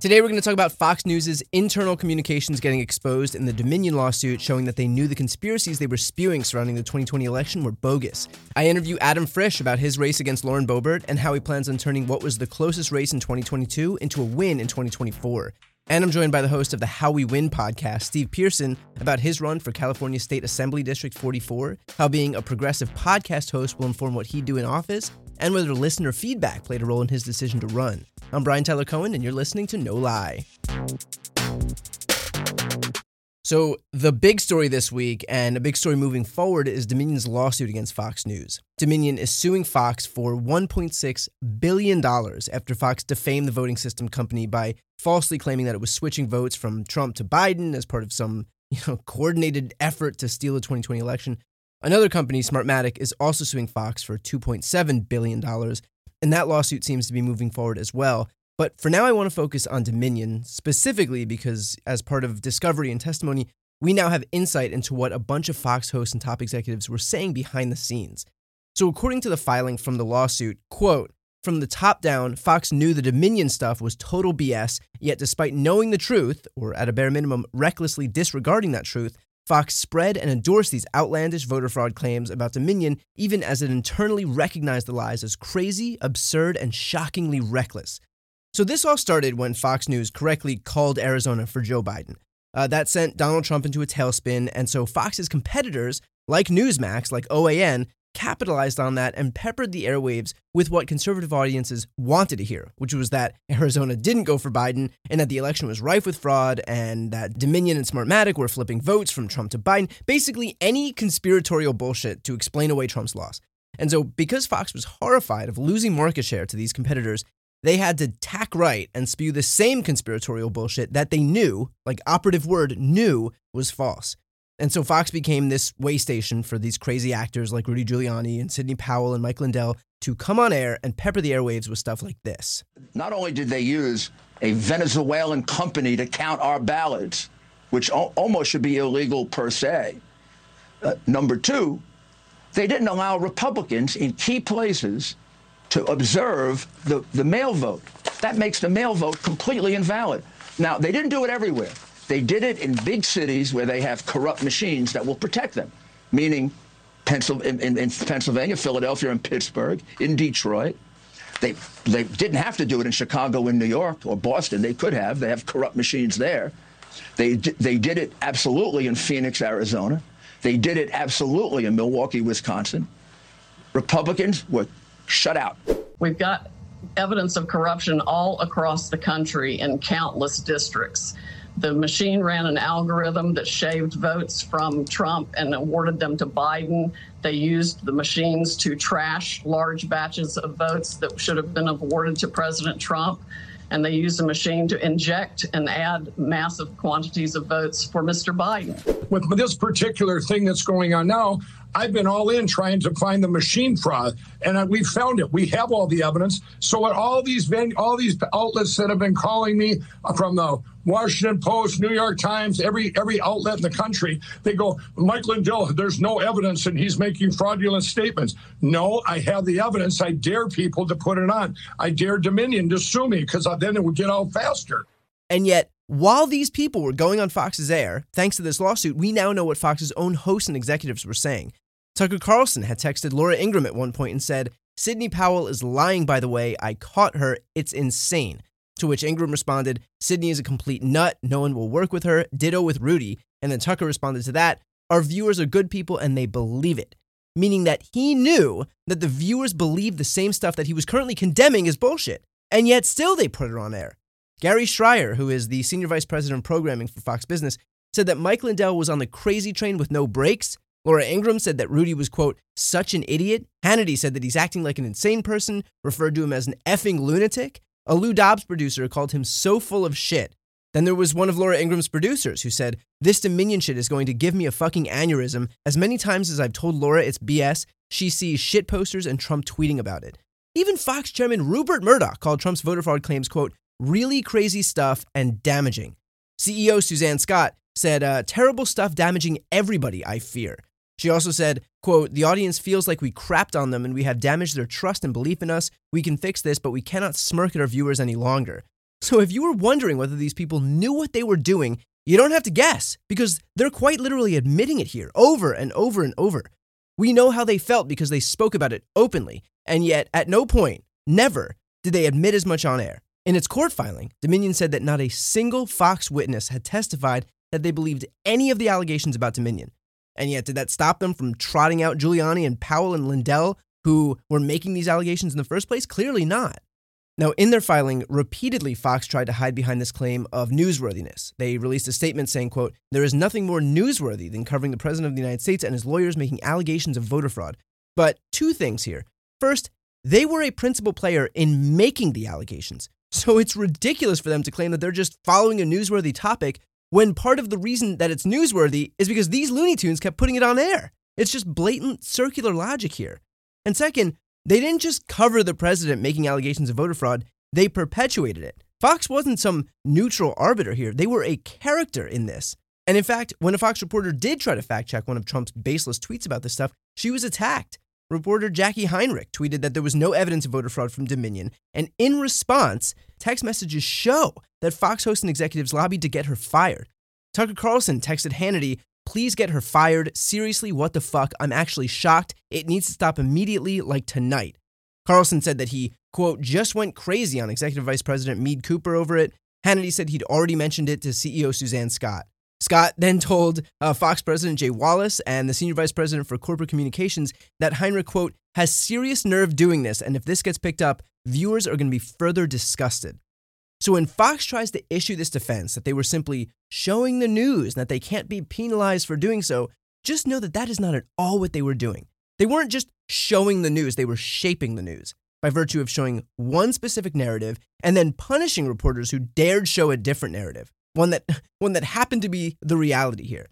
Today we're going to talk about Fox News' internal communications getting exposed in the Dominion lawsuit, showing that they knew the conspiracies they were spewing surrounding the 2020 election were bogus. I interview Adam Frisch about his race against Lauren Boebert and how he plans on turning what was the closest race in 2022 into a win in 2024. And I'm joined by the host of the How We Win podcast, Steve Pierson, about his run for California State Assembly District 44, how being a progressive podcast host will inform what he'd do in office, and whether listener feedback played a role in his decision to run. I'm Brian Tyler Cohen, and you're listening to No Lie. So the big story this week, and a big story moving forward, is Dominion's lawsuit against Fox News. Dominion is suing Fox for $1.6 billion after Fox defamed the voting system company by falsely claiming that it was switching votes from Trump to Biden as part of some, coordinated effort to steal the 2020 election. Another company, Smartmatic, is also suing Fox for $2.7 billion, and that lawsuit seems to be moving forward as well. But for now, I want to focus on Dominion, specifically because as part of discovery and testimony, we now have insight into what a bunch of Fox hosts and top executives were saying behind the scenes. So according to the filing from the lawsuit, quote, "From the top down, Fox knew the Dominion stuff was total BS, yet despite knowing the truth, or at a bare minimum, recklessly disregarding that truth, Fox spread and endorsed these outlandish voter fraud claims about Dominion, even as it internally recognized the lies as crazy, absurd, and shockingly reckless." So this all started when Fox News correctly called Arizona for Joe Biden. That sent Donald Trump into a tailspin, and so Fox's competitors, like Newsmax, like OAN, capitalized on that and peppered the airwaves with what conservative audiences wanted to hear, which was that Arizona didn't go for Biden and that the election was rife with fraud and that Dominion and Smartmatic were flipping votes from Trump to Biden, basically any conspiratorial bullshit to explain away Trump's loss. And so because Fox was horrified of losing market share to these competitors, they had to tack right and spew the same conspiratorial bullshit that they knew, like operative word knew, was false. And so Fox became this way station for these crazy actors like Rudy Giuliani and Sidney Powell and Mike Lindell to come on air and pepper the airwaves with stuff like this. Not only did they use a Venezuelan company to count our ballots, which almost should be illegal per se. Number two, they didn't allow Republicans in key places to observe the mail vote. That makes the mail vote completely invalid. Now, they didn't do it everywhere. They did it in big cities where they have corrupt machines that will protect them, meaning in Pennsylvania, Philadelphia, and Pittsburgh, in Detroit. They didn't have to do it in Chicago, in New York, or Boston. They could have. They have corrupt machines there. They did it absolutely in Phoenix, Arizona. They did it absolutely in Milwaukee, Wisconsin. Republicans were shut out. We've got evidence of corruption all across the country in countless districts. The machine ran an algorithm that shaved votes from Trump and awarded them to Biden. They used the machines to trash large batches of votes that should have been awarded to President Trump. And they used a machine to inject and add massive quantities of votes for Mr. Biden. With this particular thing that's going on now, I've been all in trying to find the machine fraud, and we found it. We have all the evidence. So at all these outlets that have been calling me from the Washington Post, New York Times, every outlet in the country, they go, Mike Lindell, there's no evidence, and he's making fraudulent statements. No, I have the evidence. I dare people to put it on. I dare Dominion to sue me, because then it would get out faster. And yet, while these people were going on Fox's air, thanks to this lawsuit, we now know what Fox's own hosts and executives were saying. Tucker Carlson had texted Laura Ingraham at one point and said, "Sidney Powell is lying, by the way. I caught her. It's insane." To which Ingraham responded, "Sidney is a complete nut. No one will work with her. Ditto with Rudy." And then Tucker responded to that, "Our viewers are good people and they believe it." Meaning that he knew that the viewers believed the same stuff that he was currently condemning as bullshit. And yet still they put it on air. Gary Schreier, who is the senior vice president of programming for Fox Business, said that Mike Lindell was on the crazy train with no brakes. Laura Ingraham said that Rudy was, quote, "such an idiot." Hannity said that he's acting like an insane person, referred to him as an effing lunatic. A Lou Dobbs producer called him so full of shit. Then there was one of Laura Ingram's producers who said, "This Dominion shit is going to give me a fucking aneurysm. As many times as I've told Laura it's BS, she sees shit posters and Trump tweeting about it." Even Fox chairman Rupert Murdoch called Trump's voter fraud claims, quote, really crazy stuff and damaging. CEO Suzanne Scott said, terrible stuff damaging everybody, I fear. She also said, quote, the audience feels like we crapped on them and we have damaged their trust and belief in us. We can fix this, but we cannot smirk at our viewers any longer. So if you were wondering whether these people knew what they were doing, you don't have to guess, because they're quite literally admitting it here over and over and over. We know how they felt because they spoke about it openly, and yet at no point, never, did they admit as much on air. In its court filing, Dominion said that not a single Fox witness had testified that they believed any of the allegations about Dominion. And yet, did that stop them from trotting out Giuliani and Powell and Lindell, who were making these allegations in the first place? Clearly not. Now, in their filing, repeatedly Fox tried to hide behind this claim of newsworthiness. They released a statement saying, quote, there is nothing more newsworthy than covering the president of the United States and his lawyers making allegations of voter fraud. But two things here. First, they were a principal player in making the allegations. So it's ridiculous for them to claim that they're just following a newsworthy topic when part of the reason that it's newsworthy is because these Looney Tunes kept putting it on air. It's just blatant circular logic here. And second, they didn't just cover the president making allegations of voter fraud, they perpetuated it. Fox wasn't some neutral arbiter here. They were a character in this. And in fact, when a Fox reporter did try to fact-check one of Trump's baseless tweets about this stuff, she was attacked. Reporter Jackie Heinrich tweeted that there was no evidence of voter fraud from Dominion, and in response, text messages show that Fox hosts and executives lobbied to get her fired. Tucker Carlson texted Hannity, please get her fired. Seriously, what the fuck? I'm actually shocked. It needs to stop immediately, like tonight. Carlson said that he, quote, just went crazy on Executive Vice President Meade Cooper over it. Hannity said he'd already mentioned it to CEO Suzanne Scott. Scott then told Fox President Jay Wallace and the Senior Vice President for Corporate Communications that Heinrich, quote, has serious nerve doing this, and if this gets picked up, viewers are going to be further disgusted. So when Fox tries to issue this defense that they were simply showing the news and that they can't be penalized for doing so, just know that that is not at all what they were doing. They weren't just showing the news, they were shaping the news by virtue of showing one specific narrative and then punishing reporters who dared show a different narrative. One that happened to be the reality here.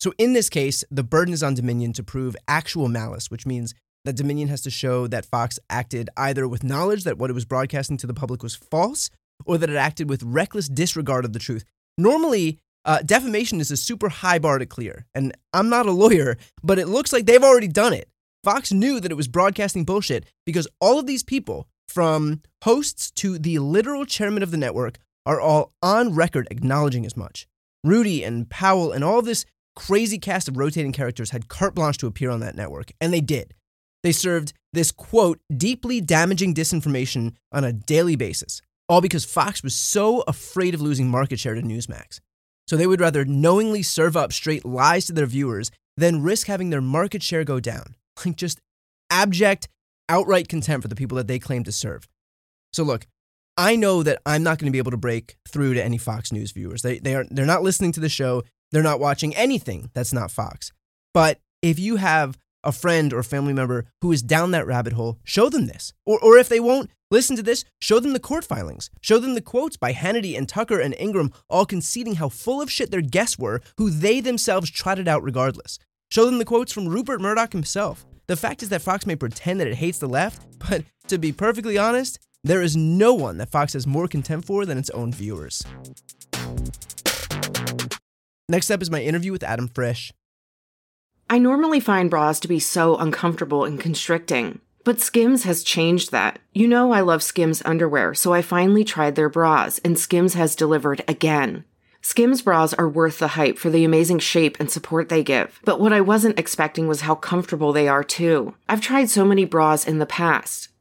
So in this case, the burden is on Dominion to prove actual malice, which means that Dominion has to show that Fox acted either with knowledge that what it was broadcasting to the public was false, or that it acted with reckless disregard of the truth. Normally, defamation is a super high bar to clear, and I'm not a lawyer, but it looks like they've already done it. Fox knew that it was broadcasting bullshit because all of these people, from hosts to the literal chairman of the network, are all on record acknowledging as much. Rudy and Powell and all this crazy cast of rotating characters had carte blanche to appear on that network, and they did. They served this, quote, deeply damaging disinformation on a daily basis, all because Fox was so afraid of losing market share to Newsmax. So they would rather knowingly serve up straight lies to their viewers than risk having their market share go down. Like, just abject, outright contempt for the people that they claim to serve. So look, I know that I'm not going to be able to break through to any Fox News viewers. They're not listening to the show. They're not watching anything that's not Fox. But if you have a friend or family member who is down that rabbit hole, show them this. Or if they won't listen to this, show them the court filings. Show them the quotes by Hannity and Tucker and Ingram, all conceding how full of shit their guests were, who they themselves trotted out regardless. Show them the quotes from Rupert Murdoch himself. The fact is that Fox may pretend that it hates the left, but to be perfectly honest, there is no one that Fox has more contempt for than its own viewers. Next up is my interview with Adam Frisch. I normally find bras to be so uncomfortable and constricting, but Skims has changed that. You know I love Skims underwear, so I finally tried their bras, and Skims has delivered again. Skims bras are worth the hype for the amazing shape and support they give, but what I wasn't expecting was how comfortable they are too. I've tried so many bras in the past,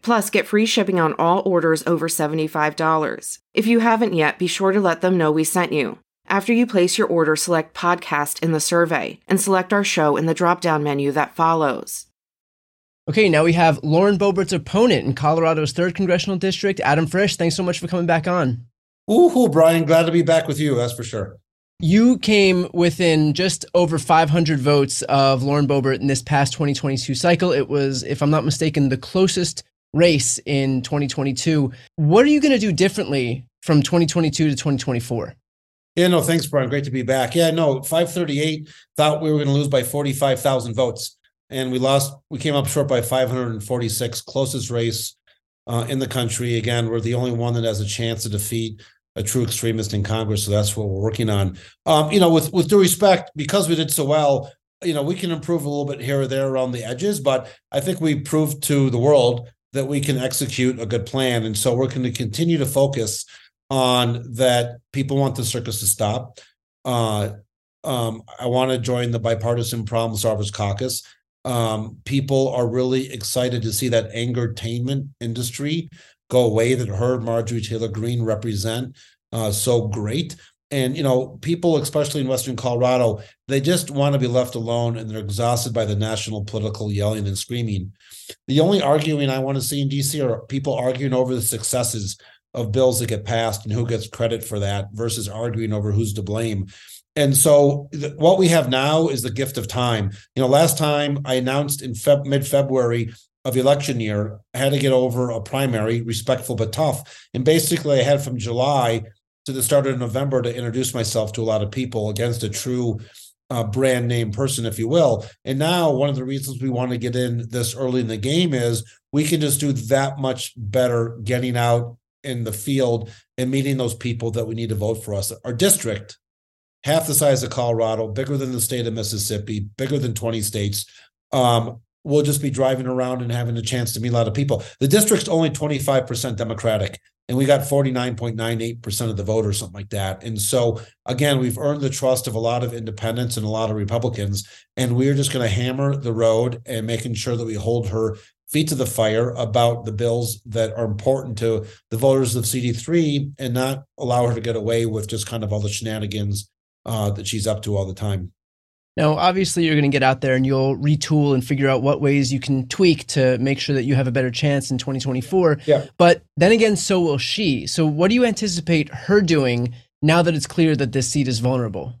Plus, get free shipping on all orders over $75. If you haven't yet, be sure to let them know we sent you. After you place your order, select podcast in the survey and select our show in the drop-down menu that follows. Okay, now we have Lauren Boebert's opponent in Colorado's 3rd Congressional District, Adam Frisch. Thanks so much for coming back on. Ooh, Brian, glad to be back with you, that's for sure. You came within just over 500 votes of Lauren Boebert in this past 2022 cycle. It was, if I'm not mistaken, the closest race in 2022. What are you going to do differently from 2022 to 2024? Yeah, no, thanks, Brian. Great to be back. Yeah, no, 538 thought we were going to lose by 45,000 votes. And we lost. We came up short by 546, closest race in the country. Again, we're the only one that has a chance to defeat a true extremist in Congress. So that's what we're working on. With due respect, because we did so well, we can improve a little bit here or there around the edges. But I think we proved to the world that we can execute a good plan. And so we're going to continue to focus on that. People want the circus to stop. I want to join the bipartisan Problem Solvers Caucus. People are really excited to see that angertainment industry go away that her Marjorie Taylor Greene represent so great. And, people, especially in Western Colorado, they just want to be left alone, and they're exhausted by the national political yelling and screaming. The only arguing I want to see in D.C. are people arguing over the successes of bills that get passed and who gets credit for that versus arguing over who's to blame. And so what we have now is the gift of time. Last time I announced in mid-February of election year, I had to get over a primary, respectful but tough. And basically I had from July to the start of November to introduce myself to a lot of people against a true brand name person, if you will. And now one of the reasons we want to get in this early in the game is we can just do that much better getting out in the field and meeting those people that we need to vote for us. Our district, half the size of Colorado, bigger than the state of Mississippi, bigger than 20 states. We'll just be driving around and having a chance to meet a lot of people. The district's only 25% Democratic, and we got 49.98% of the vote or something like that. And so, again, we've earned the trust of a lot of independents and a lot of Republicans, and we're just going to hammer the road and making sure that we hold her feet to the fire about the bills that are important to the voters of CD3 and not allow her to get away with just kind of all the shenanigans that she's up to all the time. Now, obviously, you're going to get out there and you'll retool and figure out what ways you can tweak to make sure that you have a better chance in 2024. Yeah. But then again, so will she. So what do you anticipate her doing now that it's clear that this seat is vulnerable?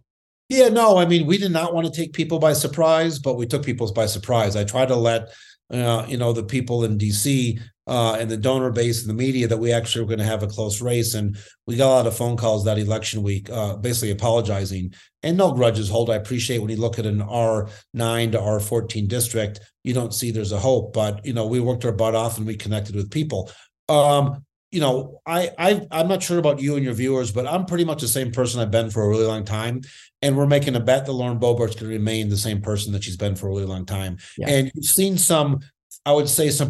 Yeah, no, I mean, we did not want to take people by surprise, but we took people by surprise. I try to let, the people in D.C., and the donor base and the media that we actually were going to have a close race. And we got a lot of phone calls that election week basically apologizing. And no grudges hold. I appreciate when you look at an R9 to R14 district, you don't see there's a hope. But, we worked our butt off and we connected with people. I'm not sure about you and your viewers, but I'm pretty much the same person I've been for a really long time. And we're making a bet that Lauren Boebert's going to remain the same person that she's been for a really long time. Yeah. And you've seen some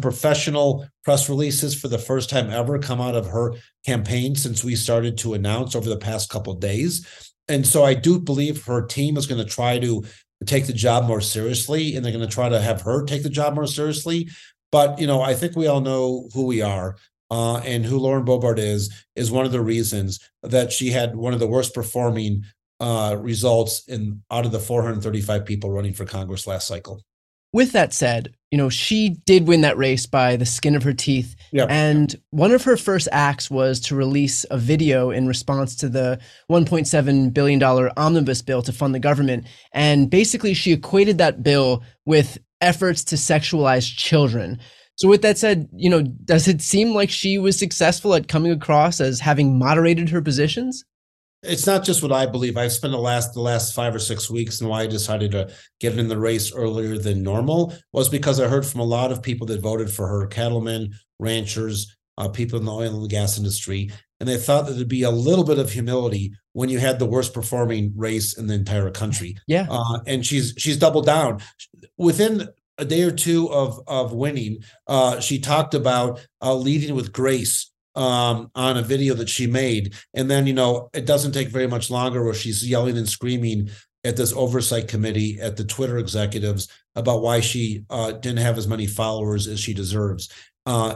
professional press releases for the first time ever come out of her campaign since we started to announce over the past couple of days. And so I do believe her team is going to try to take the job more seriously, and they're going to try to have her take the job more seriously. But, I think we all know who we are. And who Lauren Boebert is one of the reasons that she had one of the worst performing results out of the 435 people running for Congress last cycle. With that said, she did win that race by the skin of her teeth. Yep. And one of her first acts was to release a video in response to the $1.7 billion omnibus bill to fund the government. And basically, she equated that bill with efforts to sexualize children. So with that said, does it seem like she was successful at coming across as having moderated her positions? It's not just what I believe. I've spent the last 5 or 6 weeks, and why I decided to get in the race earlier than normal was because I heard from a lot of people that voted for her, cattlemen, ranchers, people in the oil and gas industry, and they thought that there'd be a little bit of humility when you had the worst performing race in the entire country. Yeah, and she's doubled down. Within a day or two of winning, she talked about leading with grace on a video that she made. And then, it doesn't take very much longer where she's yelling and screaming at this oversight committee, at the Twitter executives about why she didn't have as many followers as she deserves.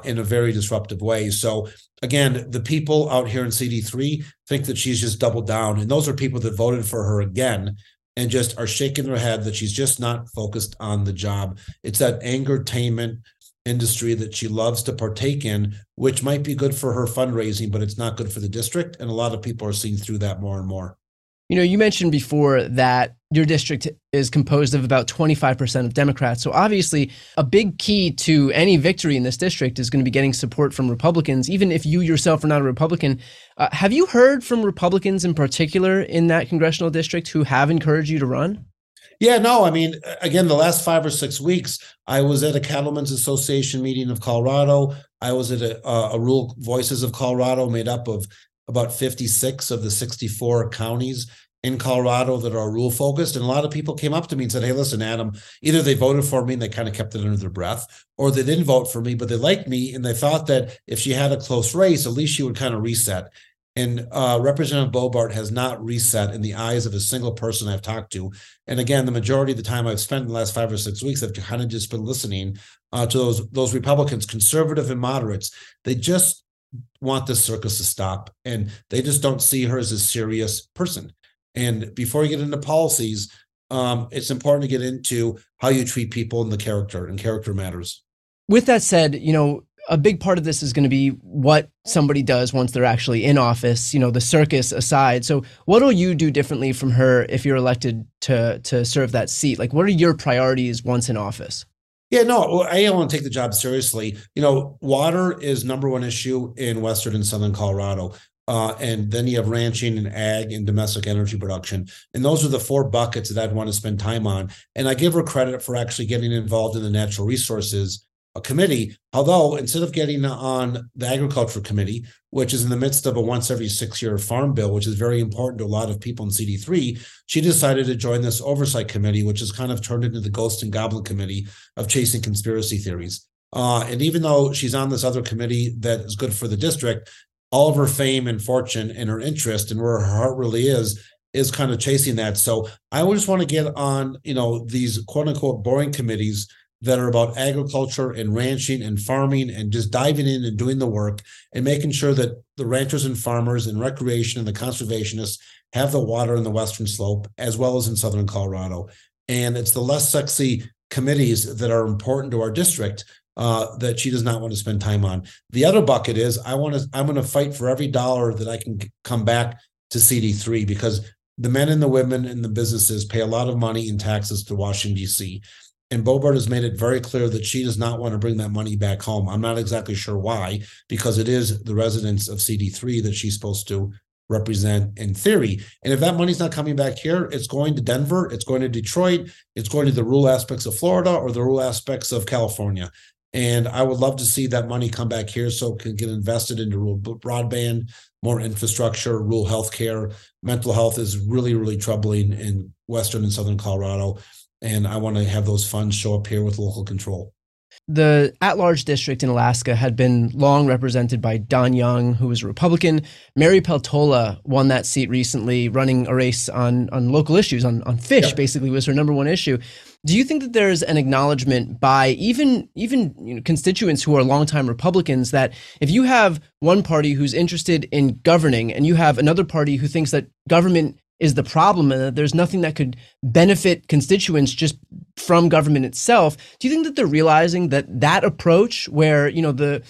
in a very disruptive way. So again, the people out here in CD3 think that she's just doubled down. And those are people that voted for her again and just are shaking their head that she's just not focused on the job. It's that angertainment industry that she loves to partake in, which might be good for her fundraising, but it's not good for the district. And a lot of people are seeing through that more and more. You know, you mentioned before that your district is composed of about 25% of Democrats. So obviously, a big key to any victory in this district is going to be getting support from Republicans, even if you yourself are not a Republican. Have you heard from Republicans in particular in that congressional district who have encouraged you to run? Yeah, no, I mean, again, the last 5 or 6 weeks, I was at a Cattlemen's Association meeting of Colorado. I was at a Rural Voices of Colorado made up of about 56 of the 64 counties in Colorado that are rural focused. And a lot of people came up to me and said, hey, listen, Adam, either they voted for me and they kind of kept it under their breath, or they didn't vote for me, but they liked me. And they thought that if she had a close race, at least she would kind of reset. And Representative Boebert has not reset in the eyes of a single person I've talked to. And again, the majority of the time I've spent in the last 5 or 6 weeks, I've kind of just been listening to those Republicans, conservative and moderates. They just want the circus to stop. And they just don't see her as a serious person. And before you get into policies, it's important to get into how you treat people and the character, and character matters. With that said, you know, a big part of this is going to be what somebody does once they're actually in office, you know, the circus aside. So what will you do differently from her if you're elected to serve that seat? Like, what are your priorities once in office? Yeah, no, I want to take the job seriously. You know, water is number one issue in Western and Southern Colorado. And then you have ranching and ag and domestic energy production. And those are the four buckets that I'd want to spend time on. And I give her credit for actually getting involved in the Natural Resources Committee. Although instead of getting on the Agriculture Committee, which is in the midst of a once every 6-year farm bill, which is very important to a lot of people in CD3, she decided to join this Oversight Committee, which has kind of turned into the Ghost and Goblin Committee of chasing conspiracy theories. And even though she's on this other committee that is good for the district, all of her fame and fortune and her interest and where her heart really is kind of chasing that. So I just want to get on, you know, these quote unquote boring committees that are about agriculture and ranching and farming and just diving in and doing the work and making sure that the ranchers and farmers and recreation and the conservationists have the water in the Western Slope as well as in Southern Colorado. And it's the less sexy committees that are important to our district that she does not want to spend time on. The other bucket is I'm going to fight for every dollar that I can come back to CD3, because the men and the women and the businesses pay a lot of money in taxes to Washington, D.C. And Boebert has made it very clear that she does not want to bring that money back home. I'm not exactly sure why, because it is the residents of CD3 that she's supposed to represent in theory. And if that money's not coming back here, it's going to Denver, it's going to Detroit, it's going to the rural aspects of Florida or the rural aspects of California. And I would love to see that money come back here so it can get invested into rural broadband, more infrastructure, rural health care. Mental health is really, really troubling in Western and Southern Colorado. And I want to have those funds show up here with local control. The at-large district in Alaska had been long represented by Don Young, who was a Republican. Mary Peltola won that seat recently, running a race on local issues, on fish, yep. Basically, was her number one issue. Do you think that there's an acknowledgement by even you know, constituents who are longtime Republicans that if you have one party who's interested in governing and you have another party who thinks that government is the problem and that there's nothing that could benefit constituents just from government itself, do you think that they're realizing that approach where, you know, the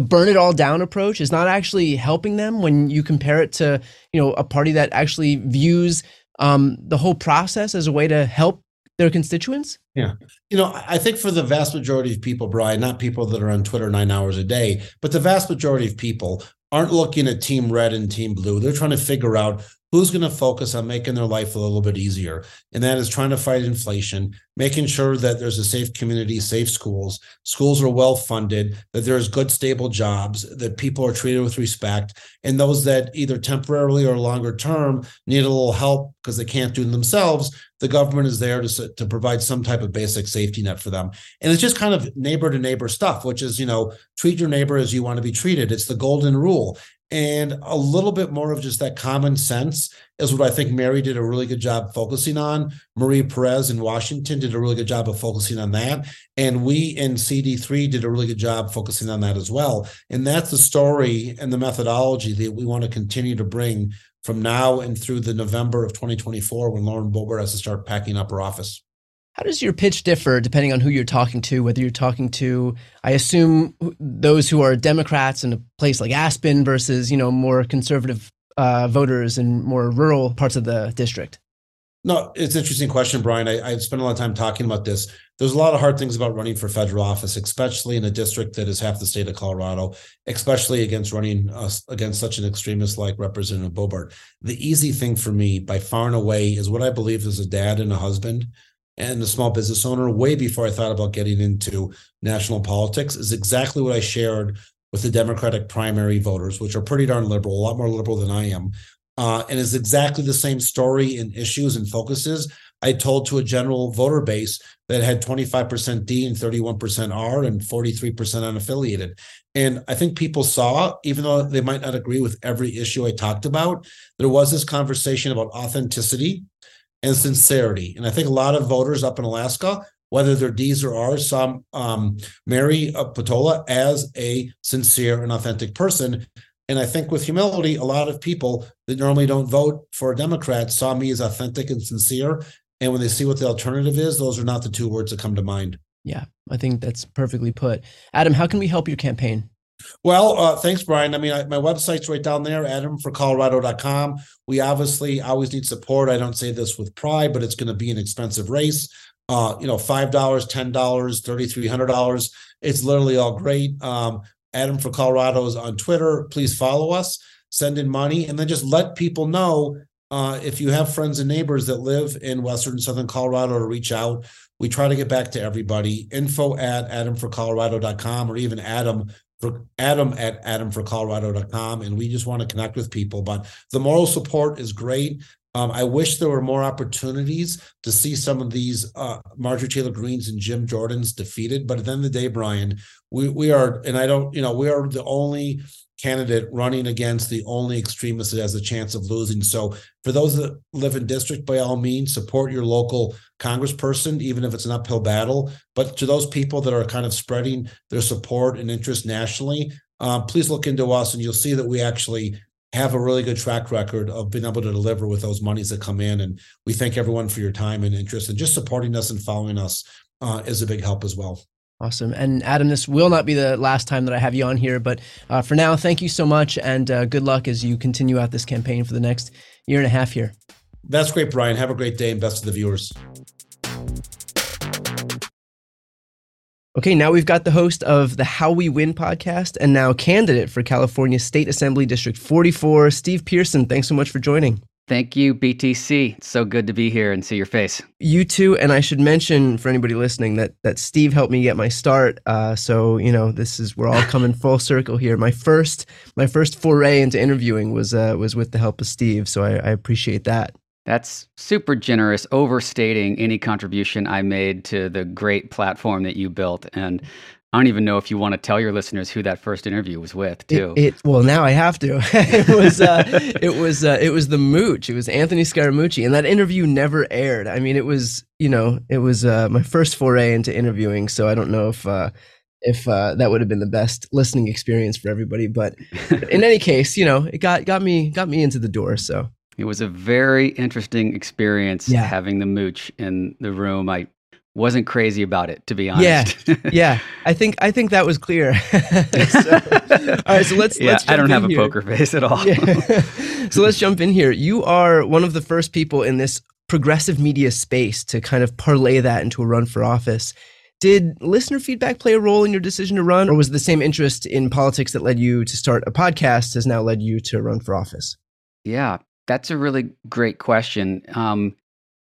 burn it all down approach is not actually helping them when you compare it to, you know, a party that actually views the whole process as a way to help their constituents? Yeah. You know, I think for the vast majority of people, Brian, not people that are on Twitter 9 hours a day, but the vast majority of people aren't looking at team red and team blue. They're trying to figure out who's going to focus on making their life a little bit easier. And that is trying to fight inflation, making sure that there's a safe community, safe schools, schools are well funded, that there's good, stable jobs, that people are treated with respect. And those that either temporarily or longer term need a little help because they can't do it themselves, the government is there to provide some type of basic safety net for them. And it's just kind of neighbor to neighbor stuff, which is, you know, treat your neighbor as you want to be treated. It's the golden rule. And a little bit more of just that common sense is what I think Mary did a really good job focusing on. Marie Perez in Washington did a really good job of focusing on that. And we in CD3 did a really good job focusing on that as well. And that's the story and the methodology that we want to continue to bring from now and through the November of 2024 when Lauren Boebert has to start packing up her office. How does your pitch differ depending on who you're talking to, whether you're talking to, I assume, those who are Democrats in a place like Aspen versus, you know, more conservative voters in more rural parts of the district? No, it's an interesting question, Brian. I've spent a lot of time talking about this. There's a lot of hard things about running for federal office, especially in a district that is half the state of Colorado, especially against running against such an extremist like Representative Boebert. The easy thing for me by far and away is what I believe is a dad and a husband and a small business owner, way before I thought about getting into national politics, is exactly what I shared with the Democratic primary voters, which are pretty darn liberal, a lot more liberal than I am, and is exactly the same story and issues and focuses I told to a general voter base that had 25% D and 31% R and 43% unaffiliated. And I think people saw, even though they might not agree with every issue I talked about, there was this conversation about authenticity and sincerity. And I think a lot of voters up in Alaska, whether they're D's or R's, saw Mary Peltola as a sincere and authentic person. And I think with humility, a lot of people that normally don't vote for a Democrat saw me as authentic and sincere. And when they see what the alternative is, those are not the two words that come to mind. Yeah, I think that's perfectly put. Adam, how can we help your campaign? Well, thanks, Brian. I mean, my website's right down there, adamforcolorado.com. We obviously always need support. I don't say this with pride, but it's going to be an expensive race. $5, $10, $3,300. It's literally all great. Adam for Colorado is on Twitter. Please follow us, send in money, and then just let people know if you have friends and neighbors that live in Western and Southern Colorado to reach out. We try to get back to everybody. info@adamforcolorado.com or even Adam at adamforcolorado.com, and we just want to connect with people. But the moral support is great. I wish there were more opportunities to see some of these Marjorie Taylor Greenes and Jim Jordans defeated. But at the end of the day, Brian, we are, and I don't, we are the only candidate running against the only extremist that has a chance of losing. So for those that live in district, by all means, support your local congressperson, even if it's an uphill battle. But to those people that are kind of spreading their support and interest nationally, please look into us, and you'll see that we actually have a really good track record of being able to deliver with those monies that come in. And we thank everyone for your time and interest, and just supporting us and following us is a big help as well. Awesome. And Adam, this will not be the last time that I have you on here, but for now, thank you so much, and good luck as you continue out this campaign for the next year and a half here. That's great, Brian. Have a great day, and best to the viewers. Okay, now we've got the host of the How We Win podcast and now candidate for California State Assembly District 44, Steve Pierson. Thanks so much for joining. Thank you, BTC. It's so good to be here and see your face. You too. And I should mention for anybody listening that Steve helped me get my start. We're all coming full circle here. My first foray into interviewing was with the help of Steve. So I appreciate that. That's super generous, overstating any contribution I made to the great platform that you built. And I don't even know if you want to tell your listeners who that first interview was with, too. Well, now I have to. It was the Mooch. It was Anthony Scaramucci, and that interview never aired. I mean, it was my first foray into interviewing, so I don't know if that would have been the best listening experience for everybody. But in any case, it got me into the door. So it was a very interesting experience having the Mooch in the room. I wasn't crazy about it, to be honest. Yeah. I think that was clear. All right, so let's jump in. I don't have a poker face at all. Yeah. So let's jump in here. You are one of the first people in this progressive media space to kind of parlay that into a run for office. Did listener feedback play a role in your decision to run, or was the same interest in politics that led you to start a podcast has now led you to run for office? Yeah, that's a really great question.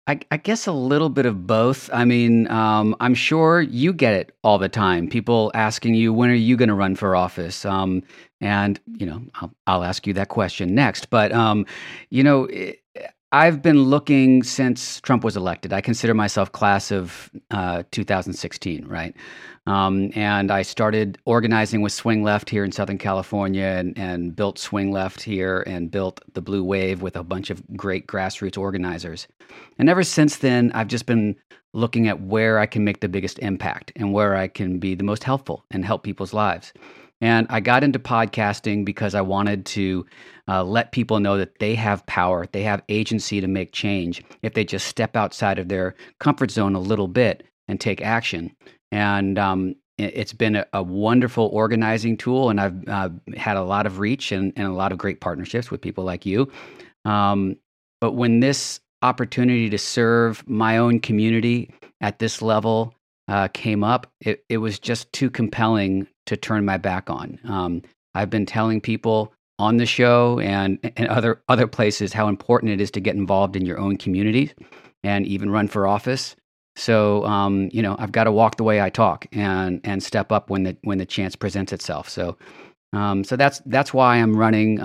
I guess a little bit of both. I mean, I'm sure you get it all the time. People asking you, when are you going to run for office? I'll ask you that question next. But, I've been looking since Trump was elected. I consider myself class of 2016, right? And I started organizing with Swing Left here in Southern California and built Swing Left here and built the Blue Wave with a bunch of great grassroots organizers. And ever since then, I've just been looking at where I can make the biggest impact and where I can be the most helpful and help people's lives. And I got into podcasting because I wanted to let people know that they have power, they have agency to make change if they just step outside of their comfort zone a little bit and take action. And it's been a wonderful organizing tool, and I've had a lot of reach and a lot of great partnerships with people like you. But when this opportunity to serve my own community at this level came up, it was just too compelling to turn my back on. I've been telling people on the show and other places how important it is to get involved in your own community and even run for office. So I've got to walk the way I talk and step up when the chance presents itself. So that's why I'm running.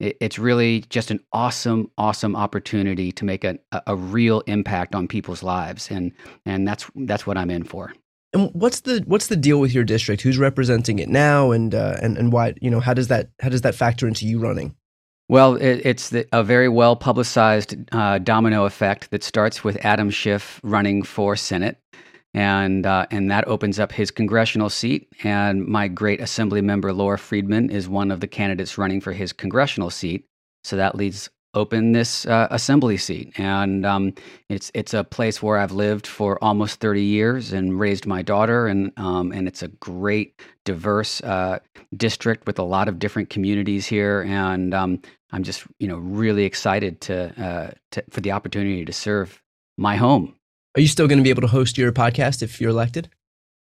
It's really just an awesome opportunity to make a real impact on people's lives, and that's what I'm in for. And what's the deal with your district? Who's representing it now, and why? You know, how does that factor into you running? Well, it's a very well publicized domino effect that starts with Adam Schiff running for Senate, and that opens up his congressional seat. And my great Assembly Member Laura Friedman is one of the candidates running for his congressional seat. So that leads open this assembly seat, and it's a place where I've lived for almost 30 years and raised my daughter, and it's a great diverse district with a lot of different communities here, and I'm just really excited for the opportunity to serve my home. Are you still going to be able to host your podcast if you're elected?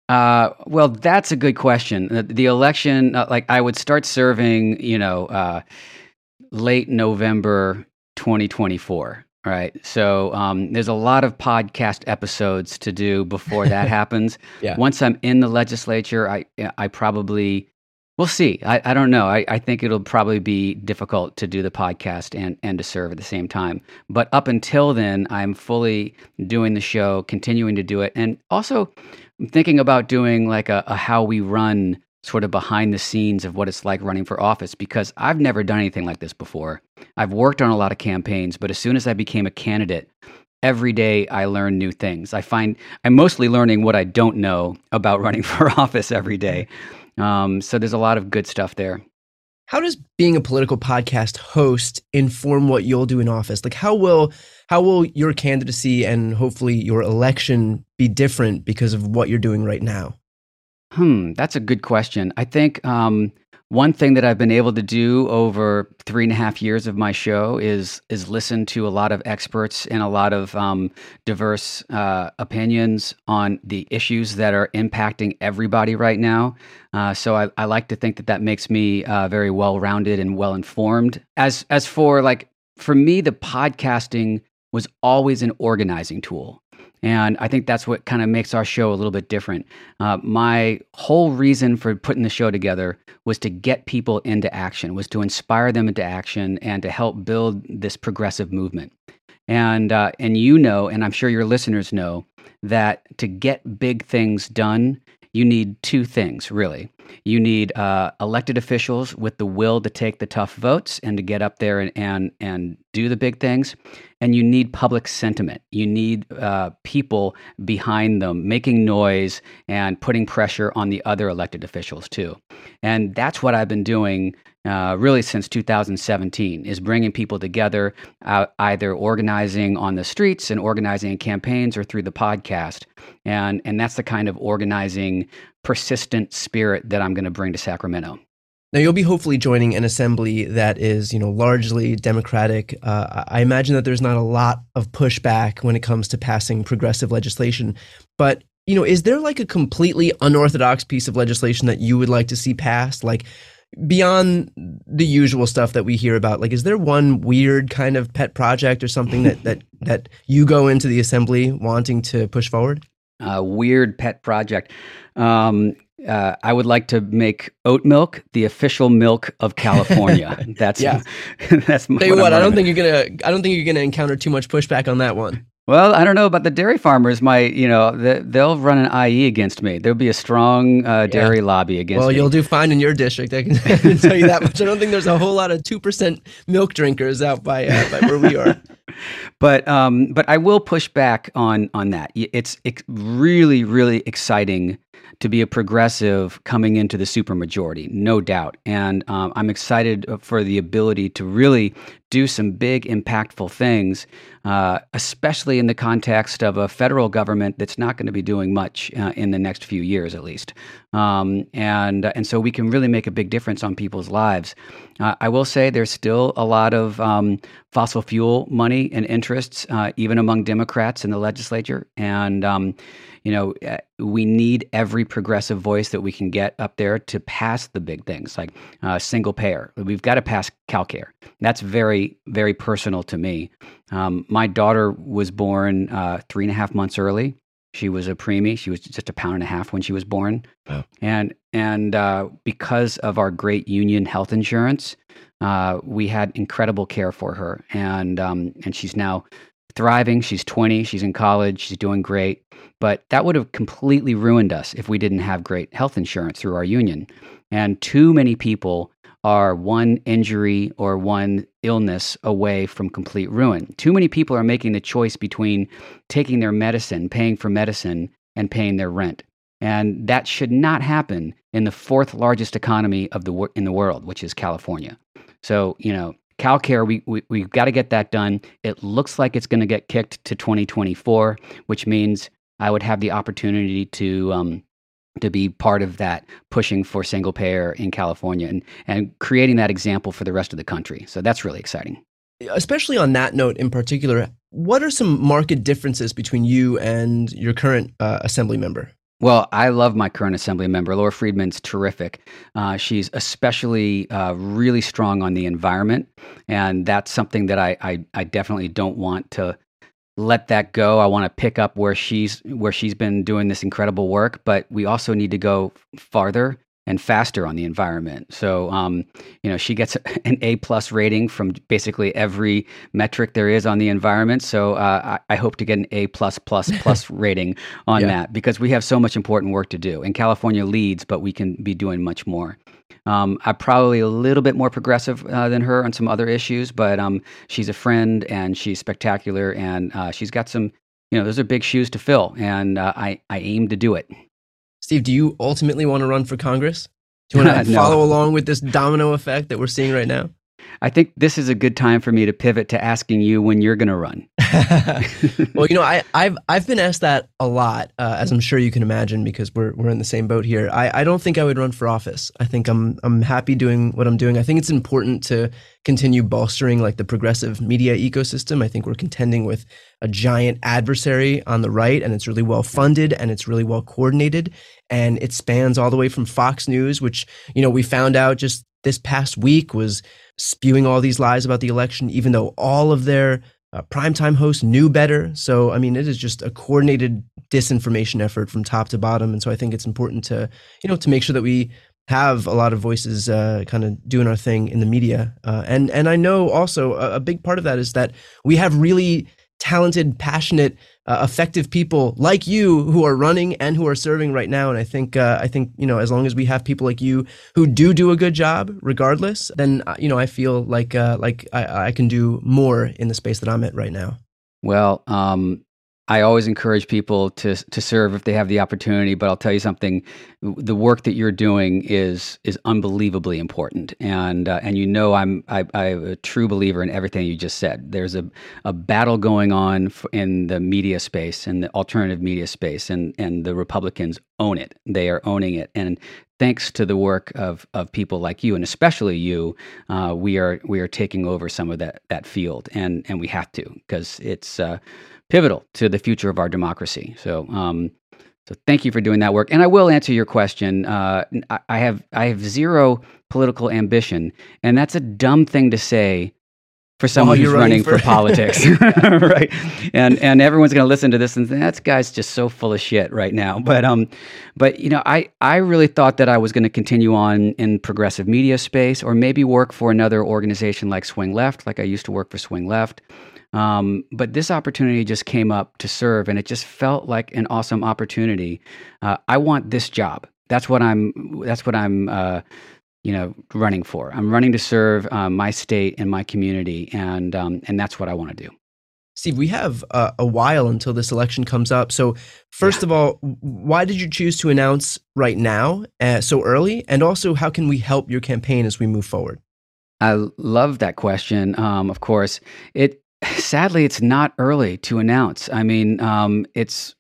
Well, that's a good question. The election, I would start serving, late November 2024, right? So there's a lot of podcast episodes to do before that happens. Yeah. Once I'm in the legislature, I probably, we'll see. I don't know. I think it'll probably be difficult to do the podcast and to serve at the same time. But up until then, I'm fully doing the show, continuing to do it. And also I'm thinking about doing like a How We Run sort of behind the scenes of what it's like running for office, because I've never done anything like this before. I've worked on a lot of campaigns, but as soon as I became a candidate, every day I learn new things. I find I'm mostly learning what I don't know about running for office every day. So there's a lot of good stuff there. How does being a political podcast host inform what you'll do in office? Like, how will your candidacy and hopefully your election be different because of what you're doing right now? That's a good question. I think one thing that I've been able to do over 3.5 years of my show is listen to a lot of experts and a lot of diverse opinions on the issues that are impacting everybody right now. So I like to think that makes me very well-rounded and well-informed. As for me, the podcasting was always an organizing tool. And I think that's what kind of makes our show a little bit different. My whole reason for putting the show together was to get people into action, was to inspire them into action and to help build this progressive movement. And and I'm sure your listeners know, that to get big things done, you need two things, really. You need elected officials with the will to take the tough votes and to get up there and do the big things. And you need public sentiment. You need people behind them making noise and putting pressure on the other elected officials too. And that's what I've been doing really since 2017, is bringing people together, either organizing on the streets and organizing campaigns or through the podcast. And that's the kind of organizing, persistent spirit that I'm going to bring to Sacramento. Now, you'll be hopefully joining an assembly that is, largely Democratic. I imagine that there's not a lot of pushback when it comes to passing progressive legislation. But, is there like a completely unorthodox piece of legislation that you would like to see passed? Like, beyond the usual stuff that we hear about, like, is there one weird kind of pet project or something that you go into the assembly wanting to push forward? A weird pet project. I would like to make oat milk the official milk of California. That's that's my. Tell you what, I don't think you're gonna encounter too much pushback on that one. Well, I don't know about the dairy farmers. They'll run an IE against me. There'll be a strong dairy lobby against me. Well, you'll do fine in your district. I can tell you that much. I don't think there's a whole lot of 2% milk drinkers out by where we are. But I will push back on that. It's really, really exciting to be a progressive coming into the supermajority, no doubt. And I'm excited for the ability to really do some big, impactful things, especially in the context of a federal government that's not going to be doing much in the next few years, at least. And so we can really make a big difference on people's lives. I will say there's still a lot of fossil fuel money and interests, even among Democrats in the legislature. And, we need every progressive voice that we can get up there to pass the big things, like single payer. We've got to pass CalCare. That's very, very personal to me. My daughter was born 3.5 months early. She was a preemie. She was just a pound and a half when she was born. Wow. And because of our great union health insurance, we had incredible care for her. And she's now thriving. She's 20. She's in college. She's doing great. But that would have completely ruined us if we didn't have great health insurance through our union. And too many people are one injury or one illness away from complete ruin. Too many people are making the choice between taking their medicine, paying for medicine, and paying their rent. And that should not happen in the fourth largest economy of in the world, which is California. So, CalCare, we've got to get that done. It looks like it's going to get kicked to 2024, which means I would have the opportunity to be part of that, pushing for single payer in California and creating that example for the rest of the country. So that's really exciting. Especially on that note in particular, what are some marked differences between you and your current assembly member? Well, I love my current assembly member. Laura Friedman's terrific. She's especially really strong on the environment. And that's something that I definitely don't want to let that go. I want to pick up where she's been doing this incredible work, but we also need to go farther and faster on the environment. So, she gets an A+ rating from basically every metric there is on the environment. So I hope to get an A+++ rating on that, because we have so much important work to do. And California leads, but we can be doing much more. I'm probably a little bit more progressive than her on some other issues, but she's a friend and she's spectacular, and she's got some, those are big shoes to fill, and I aim to do it. Steve, do you ultimately want to run for Congress? Do you want to follow along with this domino effect that we're seeing right now? I think this is a good time for me to pivot to asking you when you're going to run. Well, I've been asked that a lot, as I'm sure you can imagine, because we're in the same boat here. I don't think I would run for office. I think I'm happy doing what I'm doing. I think it's important to continue bolstering the progressive media ecosystem. I think we're contending with a giant adversary on the right, and it's really well funded and it's really well coordinated, and it spans all the way from Fox News, which we found out just this past week was spewing all these lies about the election, even though all of their primetime hosts knew better. So, it is just a coordinated disinformation effort from top to bottom. And so I think it's important to, to make sure that we have a lot of voices kind of doing our thing in the media. And I know also a big part of that is that we have really talented, passionate, effective people like you who are running and who are serving right now. And I think as long as we have people like you who do a good job, regardless, then I feel I can do more in the space that I'm at right now. Well, I always encourage people to serve if they have the opportunity. But I'll tell you something: the work that you're doing is unbelievably important, and I'm a true believer in everything you just said. There's a battle going on in the media space and the alternative media space, and the Republicans own it. They are owning it, and thanks to the work of people like you, and especially you, we are taking over some of that field, and we have to, because it's pivotal to the future of our democracy. So, so thank you for doing that work. And I will answer your question. I have zero political ambition, and that's a dumb thing to say for someone who's running for politics, right? And everyone's going to listen to this and think, that guy's just so full of shit right now. But you know, I really thought that I was going to continue on in progressive media space, or maybe work for another organization like Swing Left, like I used to work for Swing Left. But this opportunity just came up to serve, and it just felt like an awesome opportunity. I want this job. That's what I'm running for. I'm running to serve my state and my community, and that's what I want to do. Steve, we have a while until this election comes up. So first of all, why did you choose to announce right now so early? And also, how can we help your campaign as we move forward? I love that question. Of course, sadly, it's not early to announce. I mean, it's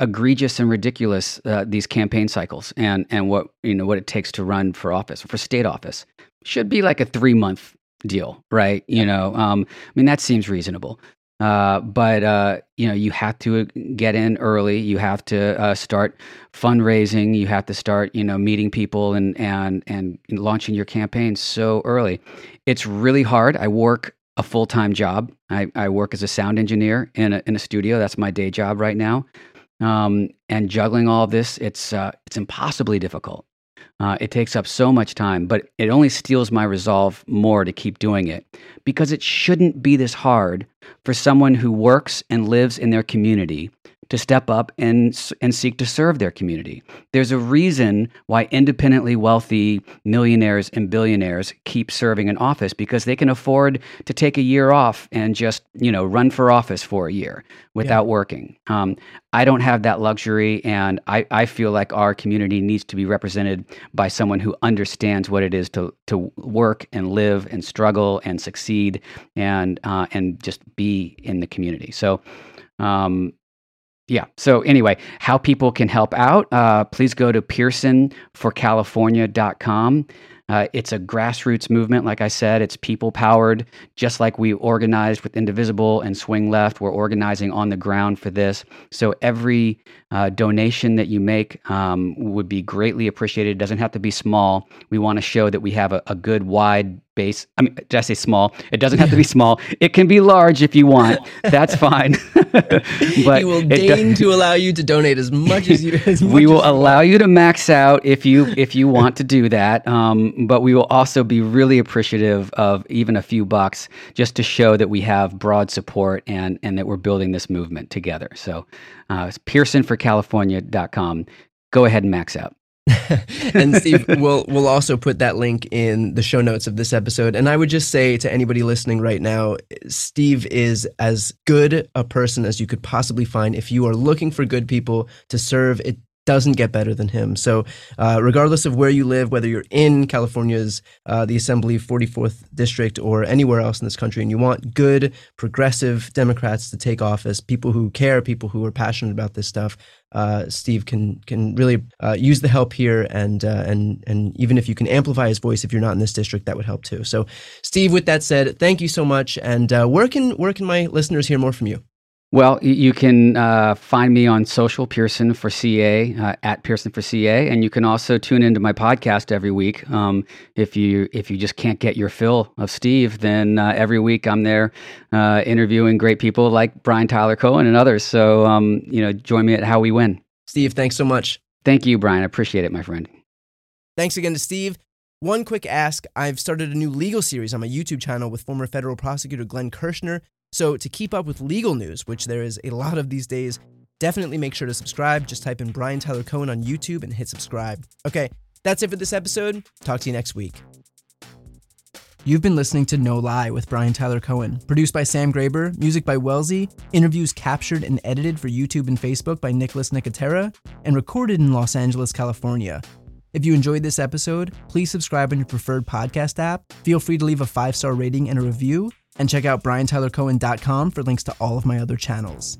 egregious and ridiculous, these campaign cycles and what it takes to run for office, for state office. Should be like a 3-month deal, right? You know, I mean, that seems reasonable. But you know, you have to get in early. You have to start fundraising. You have to start, meeting people and launching your campaign so early. It's really hard. I work a full-time job. I work as a sound engineer in a studio. That's my day job right now. And juggling all of this, it's impossibly difficult. It takes up so much time, but it only steals my resolve more to keep doing it, because it shouldn't be this hard for someone who works and lives in their community to step up and seek to serve their community. There's a reason why independently wealthy millionaires and billionaires keep serving in office, because they can afford to take a year off and just, run for office for a year without working. I don't have that luxury, and I feel like our community needs to be represented by someone who understands what it is to work and live and struggle and succeed and just be in the community. So, So anyway, how people can help out, please go to PearsonForCalifornia.com. It's a grassroots movement. Like I said, it's people powered, just like we organized with Indivisible and Swing Left. We're organizing on the ground for this. So every donation that you make would be greatly appreciated. It doesn't have to be small. We want to show that we have a good wide base. I mean, did I say small? It doesn't have to be small. It can be large if you want. That's fine. But we will deign to allow you to donate as much as you. Allow you to max out if you want to do that. But we will also be really appreciative of even a few bucks, just to show that we have broad support and that we're building this movement together. So it's PearsonForCalifornia.com. Go ahead and max out. And Steve, we'll also put that link in the show notes of this episode. And I would just say to anybody listening right now, Steve is as good a person as you could possibly find. If you are looking for good people to serve, it doesn't get better than him. So regardless of where you live, whether you're in California's, the Assembly 44th District, or anywhere else in this country, and you want good, progressive Democrats to take office, people who care, people who are passionate about this stuff, Steve can really use the help here, and even if you can amplify his voice, if you're not in this district, that would help too. So Steve, with that said, thank you so much. And where can my listeners hear more from you? Well, you can find me on social, Pearson for CA, at Pearson for CA, and you can also tune into my podcast every week. If you just can't get your fill of Steve, then every week I'm there interviewing great people like Brian Tyler Cohen and others. So join me at How We Win. Steve, thanks so much. Thank you, Brian. I appreciate it, my friend. Thanks again to Steve. One quick ask: I've started a new legal series on my YouTube channel with former federal prosecutor Glenn Kirshner. So to keep up with legal news, which there is a lot of these days, definitely make sure to subscribe. Just type in Brian Tyler Cohen on YouTube and hit subscribe. Okay, that's it for this episode. Talk to you next week. You've been listening to No Lie with Brian Tyler Cohen, produced by Sam Graber, music by Wellesley, interviews captured and edited for YouTube and Facebook by Nicholas Nicotera, and recorded in Los Angeles, California. If you enjoyed this episode, please subscribe on your preferred podcast app. Feel free to leave a 5-star rating and a review. And check out BrianTylerCohen.com for links to all of my other channels.